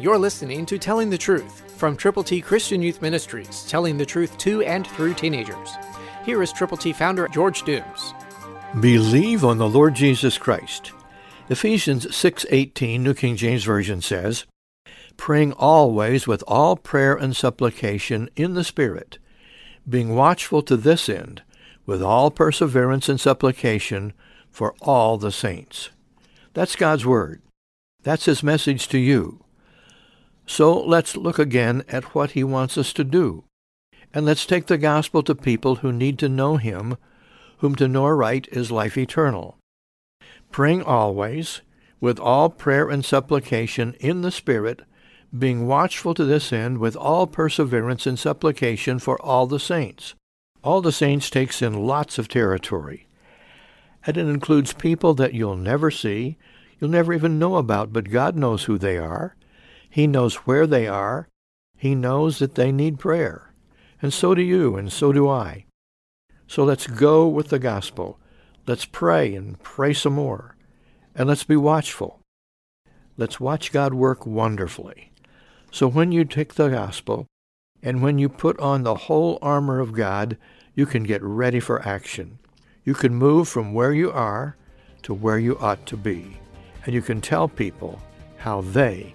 You're listening to Telling the Truth from Triple T Christian Youth Ministries, telling the truth to and through teenagers. Here is Triple T founder George Dooms. Believe on the Lord Jesus Christ. Ephesians 6:18, New King James Version says, "Praying always with all prayer and supplication in the Spirit, being watchful to this end, with all perseverance and supplication for all the saints." That's God's Word. That's His message to you. So let's look again at what He wants us to do, and let's take the gospel to people who need to know Him, whom to know aright is life eternal. Praying always, with all prayer and supplication in the Spirit, being watchful to this end with all perseverance and supplication for all the saints. All the saints takes in lots of territory, and it includes people that you'll never see, you'll never even know about, but God knows who they are. He knows where they are. He knows that they need prayer. And so do you, and so do I. So let's go with the gospel. Let's pray and pray some more. And let's be watchful. Let's watch God work wonderfully. So when you take the gospel, and when you put on the whole armor of God, you can get ready for action. You can move from where you are to where you ought to be. And you can tell people how they